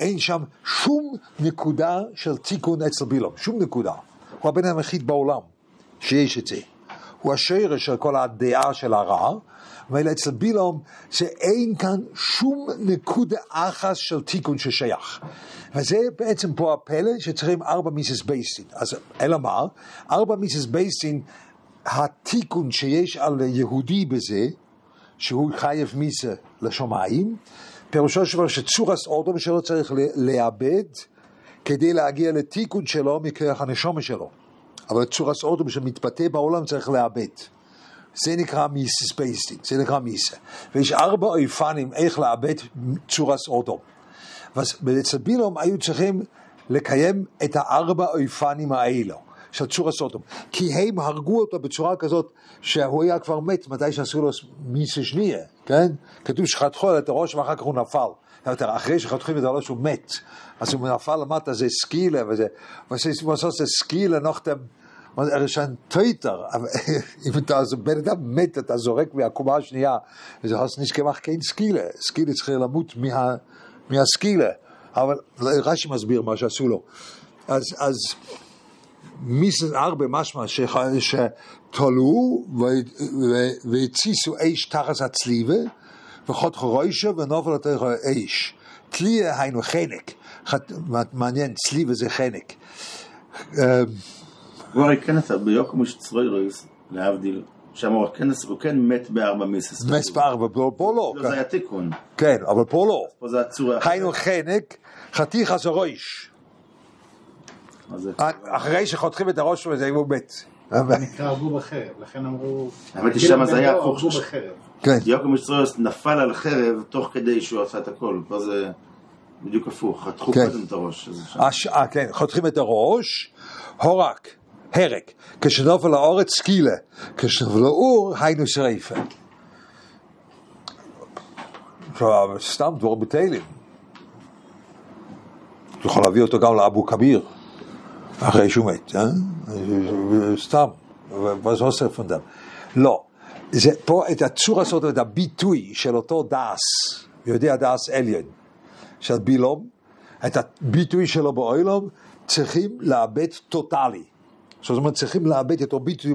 אין שם שום נקודה של תיקון אצל בילום, שום נקודה. הוא הבן אדם יחיד בעולם שיש את זה, הוא השרש של כל הדעה של הרע, ואלה אצל בילום שאין כאן שום נקודה אחת של תיקון ששייך. וזה בעצם פה הפלא שצריכים ארבע מיסס בייסטין. אז אלא מה? ארבע מיסס בייסטין, התיקון שיש על יהודי בזה, שהוא חייב מיסה לשומעים, פירושו שבר שצורס אורדום שלו צריך לאבד, כדי להגיע לתיקון שלו מכרח הנשום שלו. אבל צורס אורדום שמתבטא בעולם צריך לאבד. זה נקרא מיסס בייסטין, זה נקרא מיסה. ויש ארבע אופנים איך לאבד צורס אודום. ואצל בילום היו צריכים לקיים את הארבע אופנים האלו, של צורס אודום. כי הם הרגו אותו בצורה כזאת, שהוא היה כבר מת, מתי שעשו לו מיסה שנייה, כן? כתוב שחתכו את הראש ואחר כך הוא נפל. אחרי שחתכים את הראש הוא מת. אז הוא נפל למטה, זה סקילה, וזה, וזה, וזה, זה סקילה נוחתם, מה זה ראשון טויטר, אם אתה בן אדם מת, אתה זורק מהקומה השנייה, וזה חס נשכמח כאין סקילה, סקילה צריכה למות מה, מהסקילה, אבל רש"י מסביר מה שעשו לו. אז, אז מיסס ארבע משמע שתולו והציסו אש תחס הצליבה, וחותך רוישה ונובל לתוך האש. תליה היינו חנק, מעניין, צליבה זה חנק. כבר הכנס ביוקום יש צרוירס, להבדיל, שאמרו, הכנס הוא כן מת בארבע מיסס. מת בארבע, פה לא. זה היה תיקון. כן, אבל פה לא. פה זה הצורה. היינו חנק, חתיך אז הראש. אחרי שחותכים את הראש וזה, הוא מת. נקרא הרגו בחרב, לכן אמרו... האמת היא שם זה היה הפוך. ביוקום יש צרוירס נפל על חרב תוך כדי שהוא עשה את הכל. פה זה בדיוק הפוך, חתכו קודם את הראש. כן, חותכים את הראש, הורק. הרג, כשנופל האורץ סקילה, כשנופל האור היינו שריפה. סתם דבור בתהילים. אתה יכול להביא אותו גם לאבו כביר, אחרי שהוא מת, סתם, וזה עושה פונדם. לא, זה פה את הצורה הזאת, את הביטוי של אותו דאס, יודע דאס אליין, של בילום, את הביטוי שלו באוילום, צריכים לאבד טוטלי. זאת אומרת, צריכים לאבד את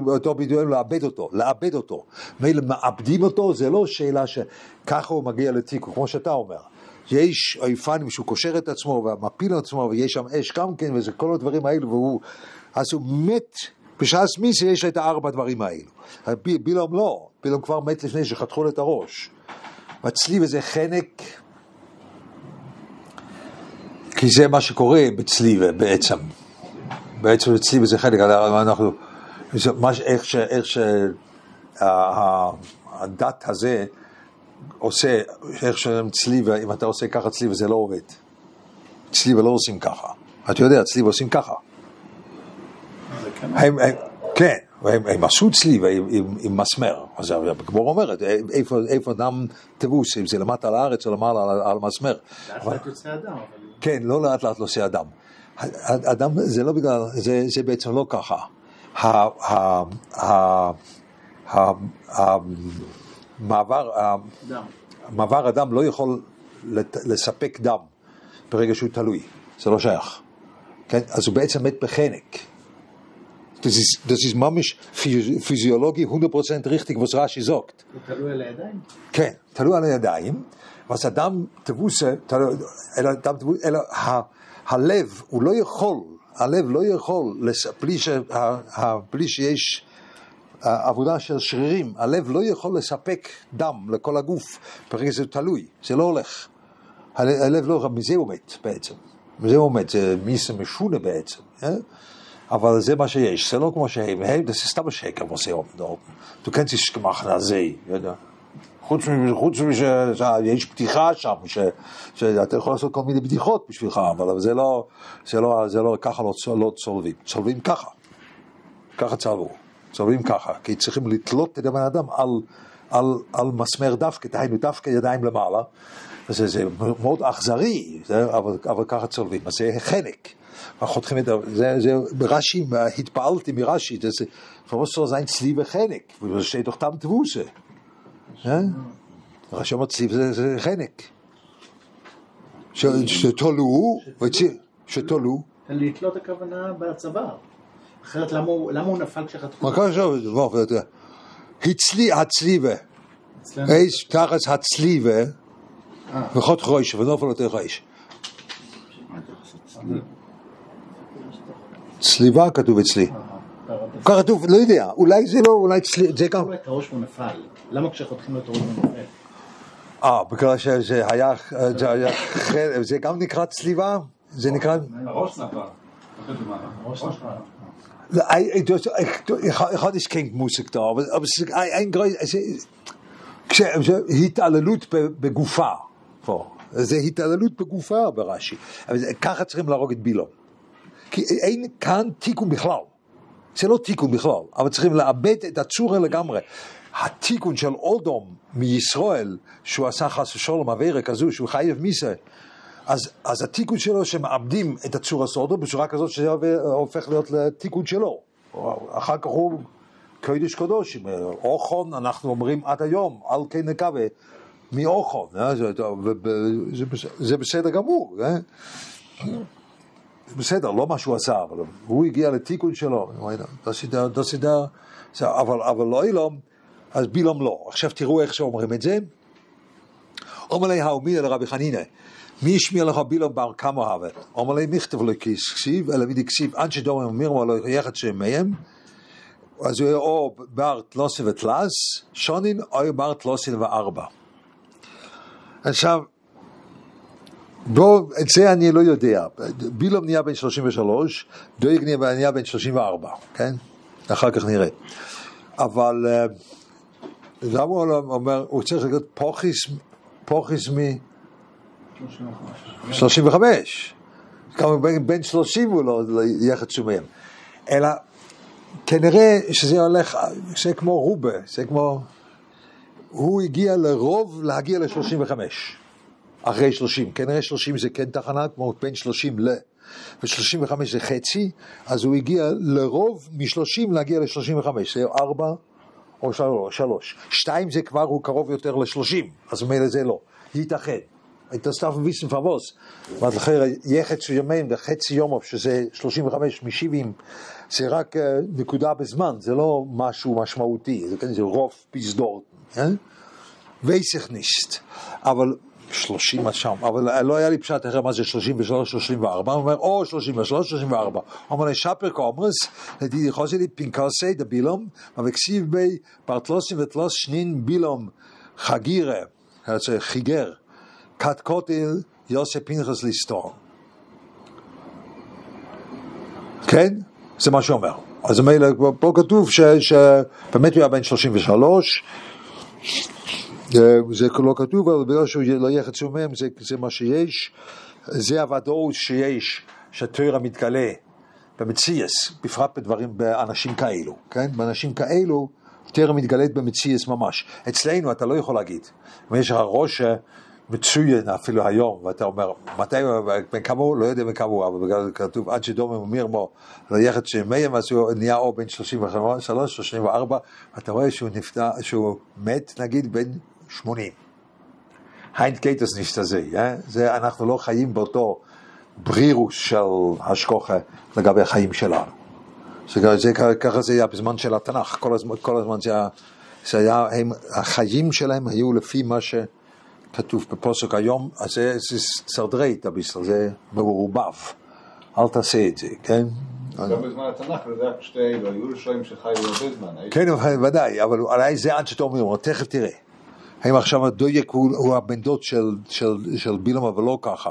אותו ביטויים, לאבד אותו, לאבד אותו. ואם מאבדים אותו, זה לא שאלה שככה הוא מגיע לתיקון, כמו שאתה אומר. יש איפנים שהוא קושר את עצמו, והמפיל את עצמו, ויש שם אש גם כן, וזה כל הדברים האלו, והוא... אז הוא מת, בשעס מי שיש את הארבע דברים האלו. בילום לא, בילום כבר מת לפני שחתכו לו את הראש. מצליב איזה חנק, כי זה מה שקורה בצליב בעצם. בעצם אצלי בזה חלק, אנחנו, איך ש, איך ש, הדת הזה עושה, איך שצליבה, אם אתה עושה ככה צליבה, זה לא עובד. צליבה לא עושים ככה. אתה יודע, צליבה עושים ככה. הם, הם, כן, הם, הם עשו צליבה עם, עם מסמר. אז הגמור אומרת, איפה, איפה דם תבוס, אם זה למטה על הארץ או למעלה על, על מסמר. לאט לאט עושה אדם. כן, לא לאט לאט עושה אדם. אדם, זה לא בגלל, זה, זה בעצם לא ככה. מעבר, מעבר הדם לא יכול לספק דם ברגע שהוא תלוי, זה לא שייך, כן? אז הוא בעצם מת בחנק. Das ist, das ist mamisch Physiologie hundert Prozent richtig, was Rashi sagt. תלוי על הידיים? כן, תלוי על הידיים. was הדם תבוס, אלא, אלא הלב, הוא לא יכול, הלב לא יכול, בלי שיש עבודה של שרירים, הלב לא יכול לספק דם לכל הגוף, ברגע זה תלוי, זה לא הולך. הלב לא, מזה הוא מת בעצם. מזה הוא מת, זה מיס משונה בעצם. אבל זה מה שיש, זה לא כמו שהם, זה סתם שקר מה שהם. Du kannst es gemacht nach See, יודע? חוץ שיש פתיחה שם, שאתה יכול לעשות כל מיני בדיחות בשבילך, אבל זה לא, זה לא, זה לא, ככה לא צולבים. צולבים ככה. ככה צלבו. צולבים ככה, כי צריכים לתלות את הבן אדם על, על, על מסמר דווקא, דהיינו דווקא ידיים למעלה. זה, זה מאוד אכזרי, אבל, אבל ככה צולבים. אז זה חנק. חותכים את זה, זה ברש"י, התפעלתי מרש"י, זה פרוסור זין צליב וחנק, ובשתי תוכתם תבוסה. רש"י אומר צליב זה חנק. שתולו, שתולו. להתלות הכוונה בצוואר. אחרת למה הוא נפל כשחתכו? מה קרה שם? הצליבה, הצליבה. איז תחס הצליבה, וחוד חויש, ונופל אותי חויש. צליבה כתוב אצלי. ככה כתוב, לא יודע, אולי זה לא, אולי זה גם... אולי את הראש הוא נפל, למה כשחותכים לו את הראש הוא נפל? אה, בגלל שזה היה... זה גם נקרא צליבה? זה נקרא... הראש נפל. אחד יש קינג מוסיק דה, אבל זה התעללות בגופה. זה התעללות בגופה ברש"י. ככה צריכים להרוג את בילום. כי אין כאן תיקון בכלל, זה לא תיקון בכלל, אבל צריכים לאבד את הצורה לגמרי. התיקון של אודום מישראל, שהוא עשה חס ושלום עבירה כזו, שהוא חייב מיסה, אז, אז התיקון שלו שמאבדים את הצורה סודום בצורה כזאת שזה הופך להיות לתיקון שלו. אחר כך הוא קודש קודש, אוכון, אנחנו אומרים עד היום, אל כן נקווה, מאוכון, זה בסדר גמור. בסדר, לא מה שהוא עשה, אבל הוא הגיע לתיקון שלו, אבל לא אילום, אז בילום לא. עכשיו תראו איך שאומרים את זה. אומר לי האומין לרבי חנינה, מי ישמיע לך בילום בר כמה אוהבת? אומר לי מכתב לכיס כסיב, אלא מידי כסיב, עד שדומה ומירמה לא יחד שמיים, אז הוא יהיה או בר תלוסי ותלס, שונין או בר תלוסי וארבע. עכשיו, בו, את זה אני לא יודע. בילום נהיה בין שלושים ושלוש, דויג נהיה בין שלושים וארבע, כן? אחר כך נראה. אבל למה הוא אומר, הוא צריך להגיד פוכיס, פוכיס מ... שלושים וחמש. כמה בין שלושים הוא לא יחד שומעים. אלא כנראה שזה הולך, זה כמו רובה, זה כמו... הוא הגיע לרוב להגיע ל-שלושים וחמש. אחרי שלושים, כנראה שלושים זה כן תחנה, כמו בין שלושים ל... ו-שלושים וחמש זה חצי, אז הוא הגיע לרוב מ-שלושים להגיע ל-שלושים וחמש, זה ארבע או שלוש. שתיים זה כבר הוא קרוב יותר ל-שלושים, אז מילא זה לא. ייתכן. הייתה סתף ויסן פרבוס. ועד לכן, יחד שיומיים, חצי יום, שזה שלושים וחמש מ-שבעים, זה רק נקודה בזמן, זה לא משהו משמעותי, זה כנראה רוב פיסדור. וייסך ניסט. אבל... שלושים עד שם, אבל לא היה לי פשט אחרי מה זה שלושים ושלוש, שלושים וארבע, הוא אומר, או שלושים ושלוש, שלושים וארבע, הוא אומר, שפר קומרס, לדידי חוזי לי פינקרסי דה בילום, ומקסיב בי פרטלוסים וטלוס שנין בילום חגירה, חיגר, קט קוטיל יוסי פינקרס ליסטור. כן? זה מה שהוא אומר. אז פה כתוב שבאמת הוא היה בין שלושים ושלוש, זה לא כתוב, אבל בגלל שהוא לא יחד שומם, זה, זה מה שיש. זה הוודאות שיש, שהתורה מתגלה במציאס, בפרט בדברים, באנשים כאלו, כן? באנשים כאלו, התורה מתגלית במציאס ממש. אצלנו אתה לא יכול להגיד. יש הרושם מצוין אפילו היום, ואתה אומר, מתי, בן כמה הוא? לא יודע בן כמה הוא, אבל בגלל כתוב, עד שדום ומרמו, ליחד שמיים, אז הוא נהיה או בין שלושים ושלוש, שלושים וארבע, אתה רואה שהוא נפטר, שהוא מת, נגיד, בין שמונים. היינד קייטוס נשתזה, זה אנחנו לא חיים באותו ברירוש של השכוחה לגבי החיים שלנו. זה, ככה זה היה בזמן של התנ"ך, כל הזמן, כל הזמן זה היה, זה היה, הם, החיים שלהם היו לפי מה ש... כתוב בפוסק היום, אז זה סרדרי תביסל, זה מרובב. אל תעשה את זה, כן? גם בזמן התנ"ך, וזה היה כשתי אלו, היו לשעים שחיו הרבה זמן. כן, ודאי, אבל עליי זה עד שאתה אומר, תכף תראה. האם עכשיו הדויק הוא הבן דוד של בילום, אבל לא ככה.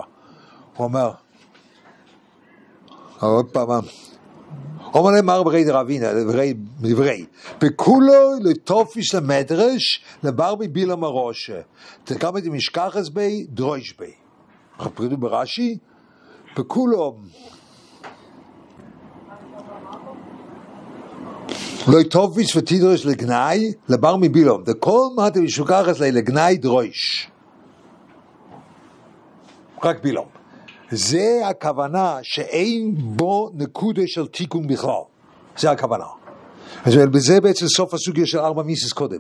הוא אומר, עוד פעם, אומר להם ארבע רי דרבין, דברי, וכולו לטופיס למדרש, לברבי בילום הראשה, תקמת עם משכחס בי, דרויש בי. אנחנו פרידו ברשי, וכולו לטופיס ותדרוש לגנאי, לברבי בילום, וכל מה תמשוכחס לגנאי דרויש. רק בילום. זה הכוונה שאין בו נקודה של תיקון בכלל. זה הכוונה. אז זה בעצם סוף הסוגיה של ארבע מיסס קודם.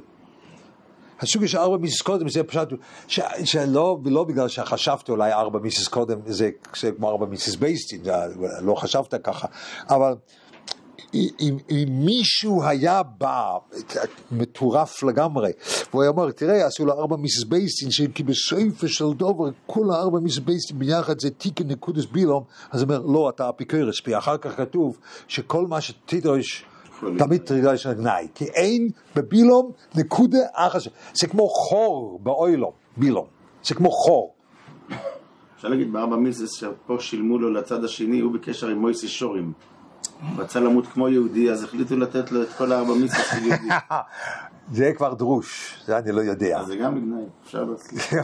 הסוגיה של ארבע מיסס קודם זה פשוט, ש... שלא, לא בגלל שחשבת אולי ארבע מיסס קודם, זה, זה כמו ארבע מיסס בייסטין, לא חשבת ככה. אבל אם, אם מישהו היה בא, מטורף לגמרי, והוא אמר, תראה, עשו לה ארבע מסבייסטין, כי בסויפה של דובר, כל הארבע מסבייסטין ביחד זה תיקן נקודס בילום, אז הוא אומר, לא, אתה אפיקורס, כי אחר כך כתוב שכל מה שתדרוש, תמיד תדרוש לגנאי, כי אין בבילום נקודה אחת, זה כמו חור באוילום, בילום, זה כמו חור. אפשר להגיד, בארבע מיסס שפה שילמו לו לצד השני, הוא בקשר עם מויסי שורים. רצה למות כמו יהודי, אז החליטו לתת לו את כל הארבע מיסות של יהודי. זה כבר דרוש, זה אני לא יודע. זה גם בגנאי, אפשר להסכים.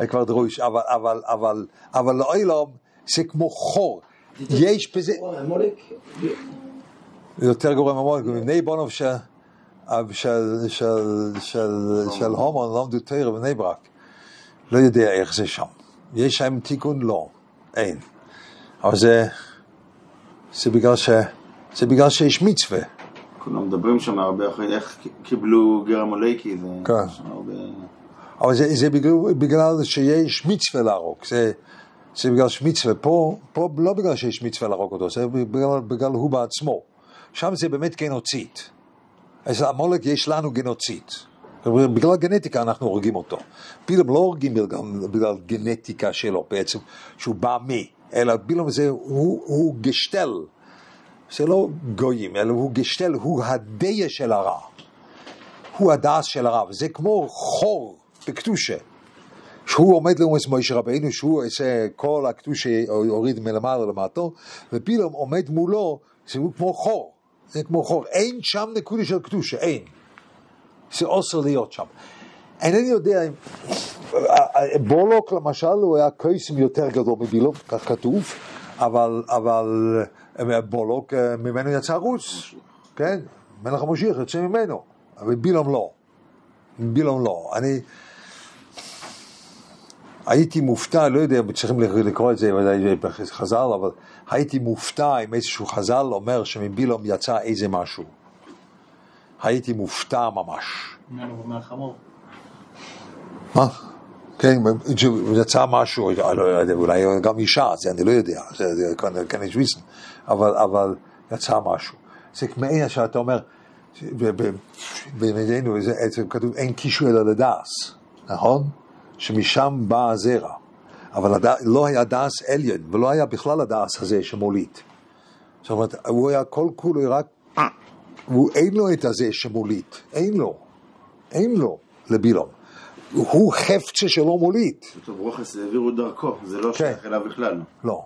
זה כבר דרוש, אבל, אבל, אבל, אבל לא אילום, זה כמו חור. יש בזה... יותר גורם המולק, מבני בונוב של הומון, לא עמדו תאיר בני ברק. לא יודע איך זה שם. יש שם תיקון? לא. אין. אבל זה... זה בגלל, ש... זה בגלל שיש מצווה. כולם מדברים שם הרבה אחרי איך קיבלו גרמולייקי. זה... כן. הרבה... אבל זה, זה בגלל, בגלל שיש מצווה להרוג. זה, זה בגלל שמצווה. פה, פה לא בגלל שיש מצווה להרוג אותו, זה בגלל, בגלל הוא בעצמו. שם זה באמת גנוציד. אז המולק יש לנו גנוציד. בגלל גנטיקה אנחנו הורגים אותו. בילום לא הורגים בגלל, בגלל גנטיקה שלו בעצם, שהוא בא מי. אלא בילום זה הוא, הוא גשתל, זה לא גויים, אלא הוא גשתל, הוא הדיה של הרע, הוא הדס של הרע, וזה כמו חור בקטושה, שהוא עומד לעומס מוישה רבינו, שהוא עשה כל הקטושה הוריד מלמעלה למטו, ובילום עומד מולו, זה כמו חור, זה כמו חור, אין שם נקודה של קטושה, אין, זה אוסר להיות שם. אינני יודע אם בולוק למשל הוא היה קייסם יותר גדול מבילום, כך כתוב, אבל, אבל בולוק ממנו יצא רוץ, כן? מלך המשיח יוצא ממנו, אבל בילום לא, בילום לא. אני הייתי מופתע, לא יודע, צריכים לקרוא את זה חז"ל, אבל הייתי מופתע אם איזשהו חז"ל אומר שמבילום יצא איזה משהו. הייתי מופתע ממש. ממנו מהחמור. מה? כן, יצא משהו, אולי גם אישה, זה אני לא יודע, זה כאן יש ויסן, אבל יצא משהו. זה כמעין שאתה אומר, בימינו, כתוב, אין קישו אלא לדעס, נכון? שמשם בא הזרע, אבל לא היה דעס אליין, ולא היה בכלל הדעס הזה שמוליד. זאת אומרת, הוא היה כל כולו רק, אין לו את הזה שמוליד, אין לו, אין לו לבילום. הוא חפצה שלא מוליד. טוב, רוחס העבירו דרכו, זה לא שייך אליו בכלל. לא,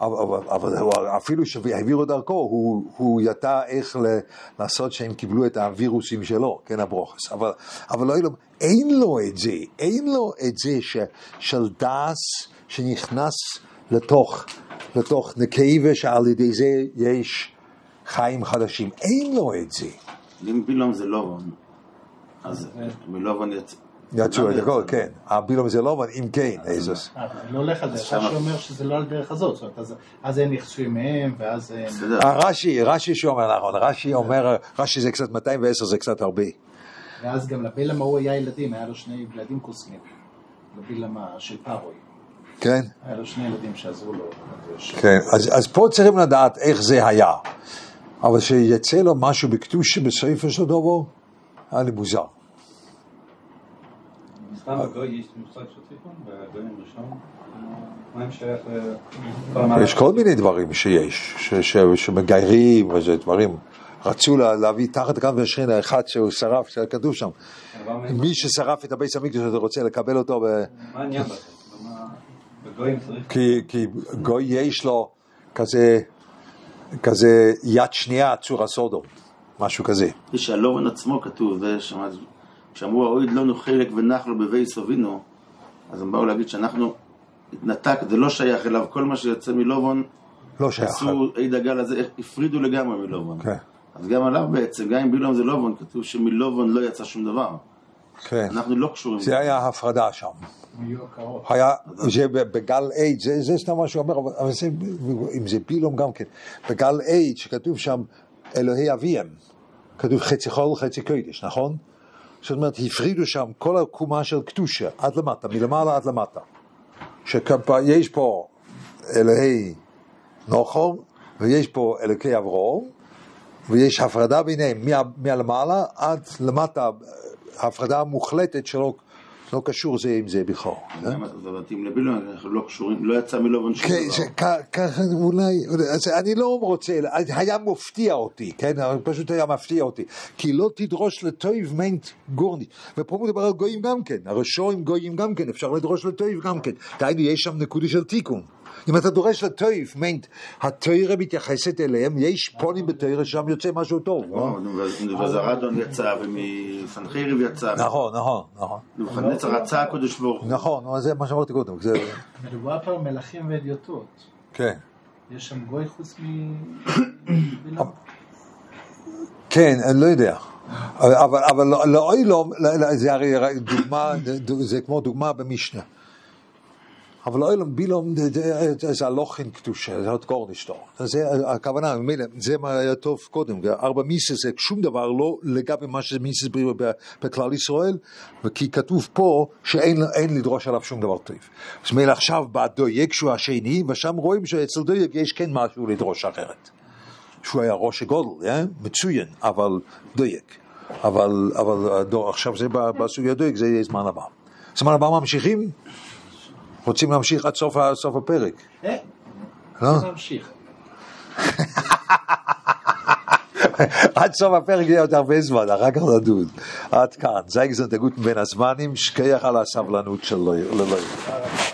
אבל אפילו שהעבירו דרכו, הוא ידע איך לעשות שהם קיבלו את הווירוסים שלו, כן, הברוחס. אבל אין לו את זה, אין לו את זה של דעס שנכנס לתוך נקבה שעל ידי זה יש חיים חדשים. אין לו את זה. אם בילום זה לא, אז מלובן יצא. יצאו, כן. הבילום זה לא אומר, אם כן, איזוס. לא הולך על זה, רש"י אומר שזה לא על דרך הזאת, אז אין יחסוי מהם, ואז... הרש"י, רש"י שאומר, נכון, רש"י אומר, רש"י זה קצת מאתיים ועשר, זה קצת הרבה. ואז גם לבילם ההוא היה ילדים, היה לו שני ילדים קוסמים, לבילם של פארוי. כן? היה לו שני ילדים שעזרו לו. כן, אז פה צריכים לדעת איך זה היה. אבל שיצא לו משהו בקטוש בסעיף של דובו, היה לי מוזר. סתם בגוי יש מושג שציפון, בגויים ראשון, מה אם שייך ל... יש כל מיני דברים שיש, שמגיירים וזה דברים. רצו להביא תחת גם והשכין האחד שהוא שרף, שהיה כתוב שם. מי ששרף את הבית המקדש שאתה רוצה לקבל אותו ב... מה העניין בכלל? בגויים צריך... כי גוי יש לו כזה... כזה יד שנייה צורה סודו, משהו כזה. ושלום על עצמו כתוב, כשאמרו האויד לא נוחלק ונחנו בבי סובינו, אז הם באו להגיד שאנחנו נתק, זה לא שייך אליו, כל מה שיוצא מלובון, לא שייך. עשו עיד הגל הזה, הפרידו לגמרי מלובון. כן. אז גם עליו בעצם, גם אם בילום זה לובון, כתוב שמלובון לא יצא שום דבר. כן. אנחנו לא קשורים. זה היה הפרדה שם. היה, זה בגל אייד, זה, זה סתם מה שאומר, אבל זה, אם זה בילום גם כן, בגל אייד שכתוב שם אלוהי אביהם, כתוב חצי חול, חצי קודש, נכון? זאת אומרת, הפרידו שם כל הקומה של קדושה, עד למטה, מלמעלה עד למטה. שיש פה אלוהי נוחור, ויש פה אלוקי אברהם, ויש הפרדה ביניהם, מלמעלה עד למטה, הפרדה מוחלטת שלו, לא קשור זה עם זה בכלל. אם לבילום אנחנו לא קשורים, לא יצא מלובן של דבר. ככה אולי, אני לא רוצה, היה מפתיע אותי, פשוט היה מפתיע אותי, כי לא תדרוש לטויב מיינט גורני, ופה מדבר על גויים גם כן, הראשון גויים גם כן, אפשר לדרוש לטויב גם כן, דהיינו יש שם נקודה של תיקון. אם אתה דורש לטויב מיינט, התוירה מתייחסת אליהם, יש פונים בתוירה שם יוצא משהו טוב. וזרדון יצא, ומסנחריב יצא. נכון, נכון, נכון. נבוכדנצר רצה הקדוש ברוך הוא. נכון, זה מה שאמרתי קודם. מדובר פה מלכים ואדיוטות. כן. יש שם גוי חוץ מ... כן, אני לא יודע. אבל לאוילום, זה הרי דוגמה, זה כמו דוגמה במשנה. אבל אילם בילום זה הלוכן קדושה, זה עוד קורנישטור. זה הכוונה, זה מה היה טוב קודם. ארבע מיסס זה שום דבר לא לגבי מה שזה מיסס בכלל ישראל, כי כתוב פה שאין לדרוש עליו שום דבר טוב. זאת אומרת, עכשיו בא דויק שהוא השני, ושם רואים שאצל דויק יש כן משהו לדרוש אחרת. שהוא היה ראש הגודל, מצוין, אבל דויק. אבל עכשיו זה בסוגיה דויק, זה יהיה זמן הבא. זמן הבא ממשיכים? רוצים להמשיך עד סוף הפרק? אה, רוצים להמשיך. עד סוף הפרק יהיה עוד הרבה זמן, אחר כך לדוד. עד כאן, זייגזון דגות בין הזמנים, שכיח על הסבלנות של אלוהים.